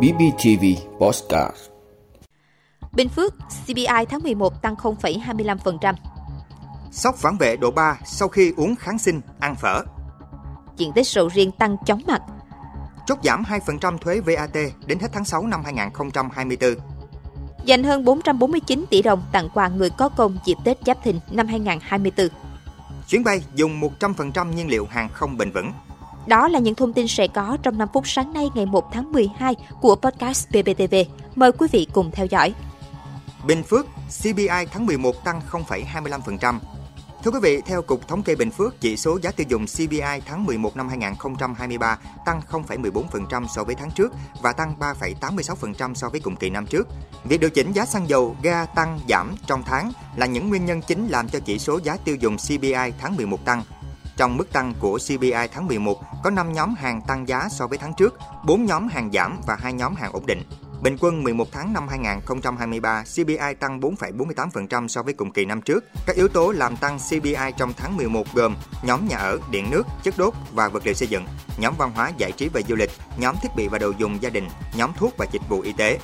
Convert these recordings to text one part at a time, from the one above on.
BBTV Podcast. Bình Phước, CPI tháng 11 tăng 0,25%. Sốc phản vệ độ 3 sau khi uống kháng sinh, ăn phở. Diện tích sầu riêng tăng chóng mặt. Chốt giảm 2% thuế VAT đến hết tháng 6 năm 2024. Dành hơn 449 tỷ đồng tặng quà người có công dịp Tết Giáp Thìn năm 2024. Chuyến bay dùng 100% nhiên liệu hàng không bền vững. Đó là những thông tin sẽ có trong 5 phút sáng nay ngày 1 tháng 12 của podcast BBTV. Mời quý vị cùng theo dõi. Bình Phước, CPI tháng 11 tăng 0,25%. Thưa quý vị, theo Cục Thống kê Bình Phước, chỉ số giá tiêu dùng CPI tháng 11 năm 2023 tăng 0,14% so với tháng trước và tăng 3,86% so với cùng kỳ năm trước. Việc điều chỉnh giá xăng dầu, ga tăng, giảm trong tháng là những nguyên nhân chính làm cho chỉ số giá tiêu dùng CPI tháng 11 tăng. Trong mức tăng của CPI tháng 11, có 5 nhóm hàng tăng giá so với tháng trước, 4 nhóm hàng giảm và 2 nhóm hàng ổn định. Bình quân 11 tháng năm 2023, CPI tăng 4,48% so với cùng kỳ năm trước. Các yếu tố làm tăng CPI trong tháng 11 gồm nhóm nhà ở, điện nước, chất đốt và vật liệu xây dựng, nhóm văn hóa giải trí và du lịch, nhóm thiết bị và đồ dùng gia đình, nhóm thuốc và dịch vụ y tế.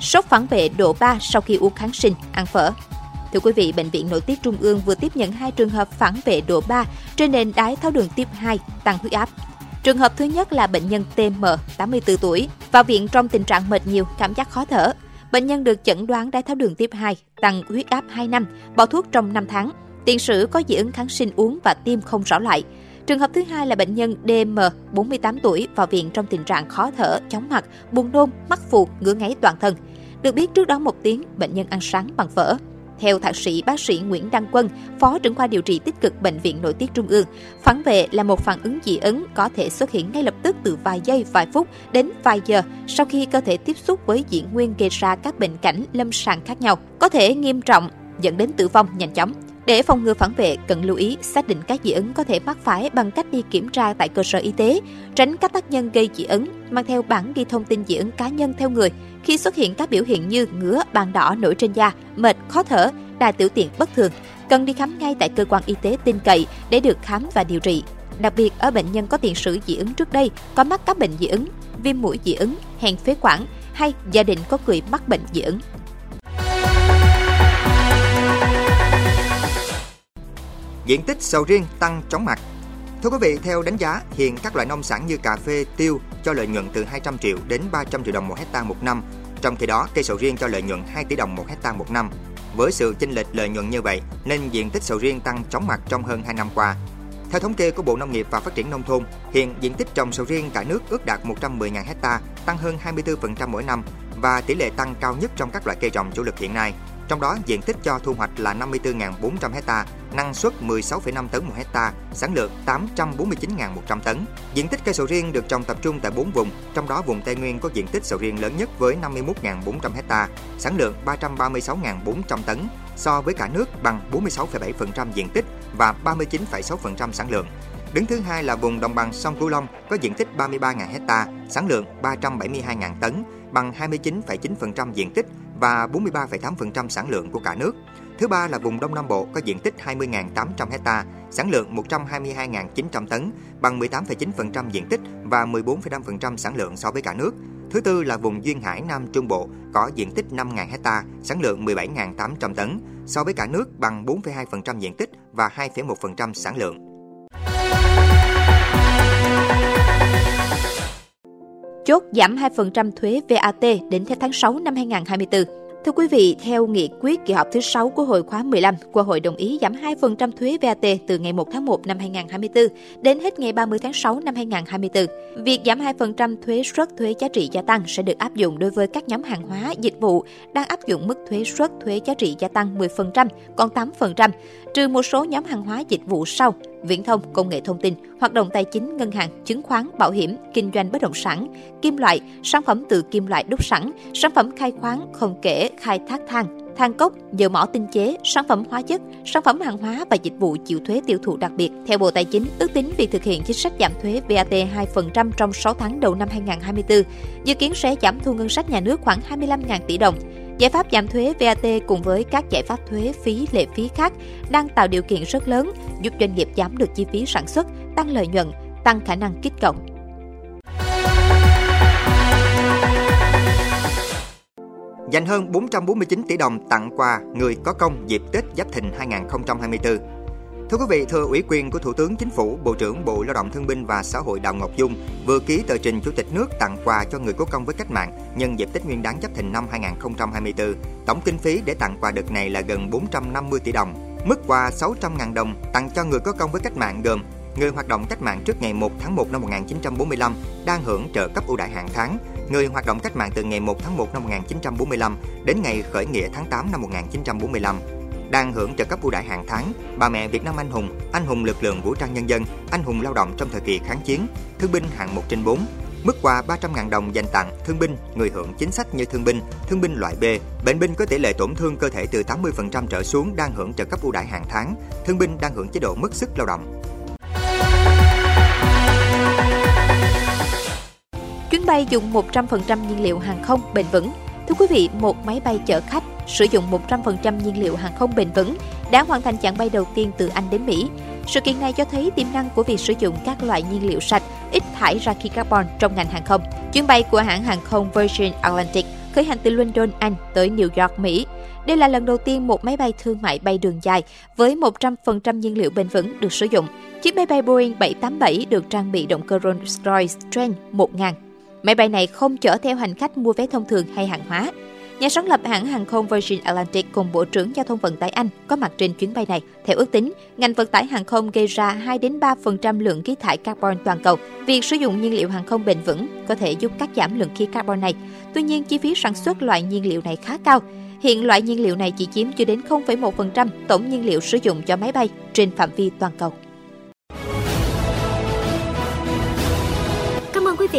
Sốc phản vệ độ 3 sau khi uống kháng sinh, ăn phở. Thưa quý vị, Bệnh viện Nội tiết Trung ương vừa tiếp nhận 2 trường hợp phản vệ độ 3 trên nền đái tháo đường tiếp 2, tăng huyết áp. Trường hợp thứ nhất là bệnh nhân TM, 84 tuổi, vào viện trong tình trạng mệt nhiều, cảm giác khó thở. Bệnh nhân được chẩn đoán đái tháo đường tiếp 2, tăng huyết áp 2 năm, bỏ thuốc trong 5 tháng, tiền sử có dị ứng kháng sinh uống và tiêm không rõ loại. Trường hợp thứ hai là bệnh nhân DM, 48 tuổi, vào viện trong tình trạng khó thở, chóng mặt, buồn nôn, mắt phù, ngứa ngáy toàn thân. Được biết trước đó 1 tiếng, bệnh nhân ăn sáng bằng phở. Theo thạc sĩ bác sĩ Nguyễn Đăng Quân, phó trưởng khoa điều trị tích cực Bệnh viện Nội tiết Trung ương, phản vệ là một phản ứng dị ứng có thể xuất hiện ngay lập tức từ vài giây, vài phút đến vài giờ sau khi cơ thể tiếp xúc với dị nguyên gây ra các bệnh cảnh lâm sàng khác nhau, có thể nghiêm trọng dẫn đến tử vong nhanh chóng. Để phòng ngừa phản vệ, cần lưu ý xác định các dị ứng có thể mắc phải bằng cách đi kiểm tra tại cơ sở y tế, tránh các tác nhân gây dị ứng, mang theo bản ghi thông tin dị ứng cá nhân theo người. Khi xuất hiện các biểu hiện như ngứa, bàn đỏ nổi trên da, mệt, khó thở, đài tiểu tiện bất thường, cần đi khám ngay tại cơ quan y tế tin cậy để được khám và điều trị. Đặc biệt ở bệnh nhân có tiền sử dị ứng trước đây, có mắc các bệnh dị ứng, viêm mũi dị ứng, hèn phế quản hay gia đình có người mắc bệnh dị ứng. Diện tích sầu riêng tăng chóng mặt. Thưa quý vị, theo đánh giá, hiện các loại nông sản như cà phê, tiêu cho lợi nhuận từ 200 triệu đến 300 triệu đồng một hectare một năm. Trong khi đó, cây sầu riêng cho lợi nhuận 2 tỷ đồng một hectare một năm. Với sự chênh lệch lợi nhuận như vậy, nên diện tích sầu riêng tăng chóng mặt trong hơn 2 năm qua. Theo thống kê của Bộ Nông nghiệp và Phát triển Nông thôn, hiện diện tích trồng sầu riêng cả nước ước đạt 110.000 hectare, tăng hơn 24% mỗi năm và tỷ lệ tăng cao nhất trong các loại cây trồng chủ lực hiện nay. Trong đó, diện tích cho thu hoạch là 54.400 hectare, năng suất 16,5 tấn một hectare, sản lượng 849.100 tấn. Diện tích cây sầu riêng được trồng tập trung tại 4 vùng, trong đó vùng Tây Nguyên có diện tích sầu riêng lớn nhất với 51.400 hectare, sản lượng 336.400 tấn, so với cả nước bằng 46,7% diện tích và 39,6% sản lượng. Đứng thứ hai là vùng đồng bằng sông Cửu Long có diện tích 33.000 hectare, sản lượng 372.000 tấn, bằng 29,9% diện tích và 43,8% sản lượng của cả nước. Thứ ba là vùng Đông Nam Bộ có diện tích 20.800 hectare, sản lượng 122.900 tấn, bằng 18,9% diện tích và 14,5% sản lượng so với cả nước. Thứ tư là vùng Duyên Hải Nam Trung Bộ có diện tích 5.000 hectare, sản lượng 17.800 tấn, so với cả nước bằng 4,2% diện tích và 2,1% sản lượng. Chốt giảm 2% thuế VAT đến hết tháng 6 năm 2024. Thưa quý vị, theo nghị quyết kỳ họp thứ 6 của Hội khóa 15, Quốc hội đồng ý giảm 2% thuế VAT từ ngày 1 tháng 1 năm 2024 đến hết ngày 30 tháng 6 năm 2024. Việc giảm 2% thuế suất thuế giá trị gia tăng sẽ được áp dụng đối với các nhóm hàng hóa, dịch vụ đang áp dụng mức thuế suất thuế giá trị gia tăng 10%, còn 8%, trừ một số nhóm hàng hóa dịch vụ sau: viễn thông, công nghệ thông tin, hoạt động tài chính, ngân hàng, chứng khoán, bảo hiểm, kinh doanh bất động sản, kim loại, sản phẩm từ kim loại đúc sẵn, sản phẩm khai khoáng, không kể khai thác than, than cốc, dầu mỏ tinh chế, sản phẩm hóa chất, sản phẩm hàng hóa và dịch vụ chịu thuế tiêu thụ đặc biệt. Theo Bộ Tài chính, ước tính việc thực hiện chính sách giảm thuế VAT 2% trong 6 tháng đầu năm 2024 dự kiến sẽ giảm thu ngân sách nhà nước khoảng 25.000 tỷ đồng. Giải pháp giảm thuế VAT cùng với các giải pháp thuế phí lệ phí khác đang tạo điều kiện rất lớn giúp doanh nghiệp giảm được chi phí sản xuất, tăng lợi nhuận, tăng khả năng kích cộng. Dành hơn 449 tỷ đồng tặng quà người có công dịp Tết Giáp Thìn 2024. Thưa quý vị, thưa ủy quyền của Thủ tướng Chính phủ, Bộ trưởng Bộ Lao động Thương binh và Xã hội Đào Ngọc Dung vừa ký tờ trình Chủ tịch nước tặng quà cho người có công với cách mạng nhân dịp Tết Nguyên đán Giáp Thìn năm 2024. Tổng kinh phí để tặng quà đợt này là gần 450 tỷ đồng. Mức quà 600.000 đồng tặng cho người có công với cách mạng gồm: người hoạt động cách mạng trước ngày 1 tháng 1 năm 1945 đang hưởng trợ cấp ưu đãi hàng tháng, người hoạt động cách mạng từ ngày 1 tháng 1 năm 1945 đến ngày khởi nghĩa tháng 8 năm 1945 đang hưởng trợ cấp ưu đãi hàng tháng, bà mẹ Việt Nam anh hùng lực lượng vũ trang nhân dân, anh hùng lao động trong thời kỳ kháng chiến, thương binh hạng 1/4. Mức quà 300.000 đồng dành tặng thương binh, người hưởng chính sách như thương binh loại B, bệnh binh có tỷ lệ tổn thương cơ thể từ 80% trở xuống đang hưởng trợ cấp ưu đãi hàng tháng, thương binh đang hưởng chế độ mất sức lao động. Chuyến bay dùng 100% nhiên liệu hàng không bền vững. Thưa quý vị, một máy bay chở khách sử dụng 100% nhiên liệu hàng không bền vững đã hoàn thành chặng bay đầu tiên từ Anh đến Mỹ. Sự kiện này cho thấy tiềm năng của việc sử dụng các loại nhiên liệu sạch, ít thải ra khí carbon trong ngành hàng không. Chuyến bay của hãng hàng không Virgin Atlantic khởi hành từ London, Anh tới New York, Mỹ. Đây là lần đầu tiên một máy bay thương mại bay đường dài với 100% nhiên liệu bền vững được sử dụng. Chiếc máy bay Boeing 787 được trang bị động cơ Rolls-Royce Trent 1000. Máy bay này không chở theo hành khách mua vé thông thường hay hàng hóa. Nhà sáng lập hãng hàng không Virgin Atlantic cùng Bộ trưởng Giao thông Vận tải Anh có mặt trên chuyến bay này. Theo ước tính, ngành vận tải hàng không gây ra 2-3% lượng khí thải carbon toàn cầu. Việc sử dụng nhiên liệu hàng không bền vững có thể giúp cắt giảm lượng khí carbon này. Tuy nhiên, chi phí sản xuất loại nhiên liệu này khá cao. Hiện loại nhiên liệu này chỉ chiếm chưa đến 0,1% tổng nhiên liệu sử dụng cho máy bay trên phạm vi toàn cầu. Quý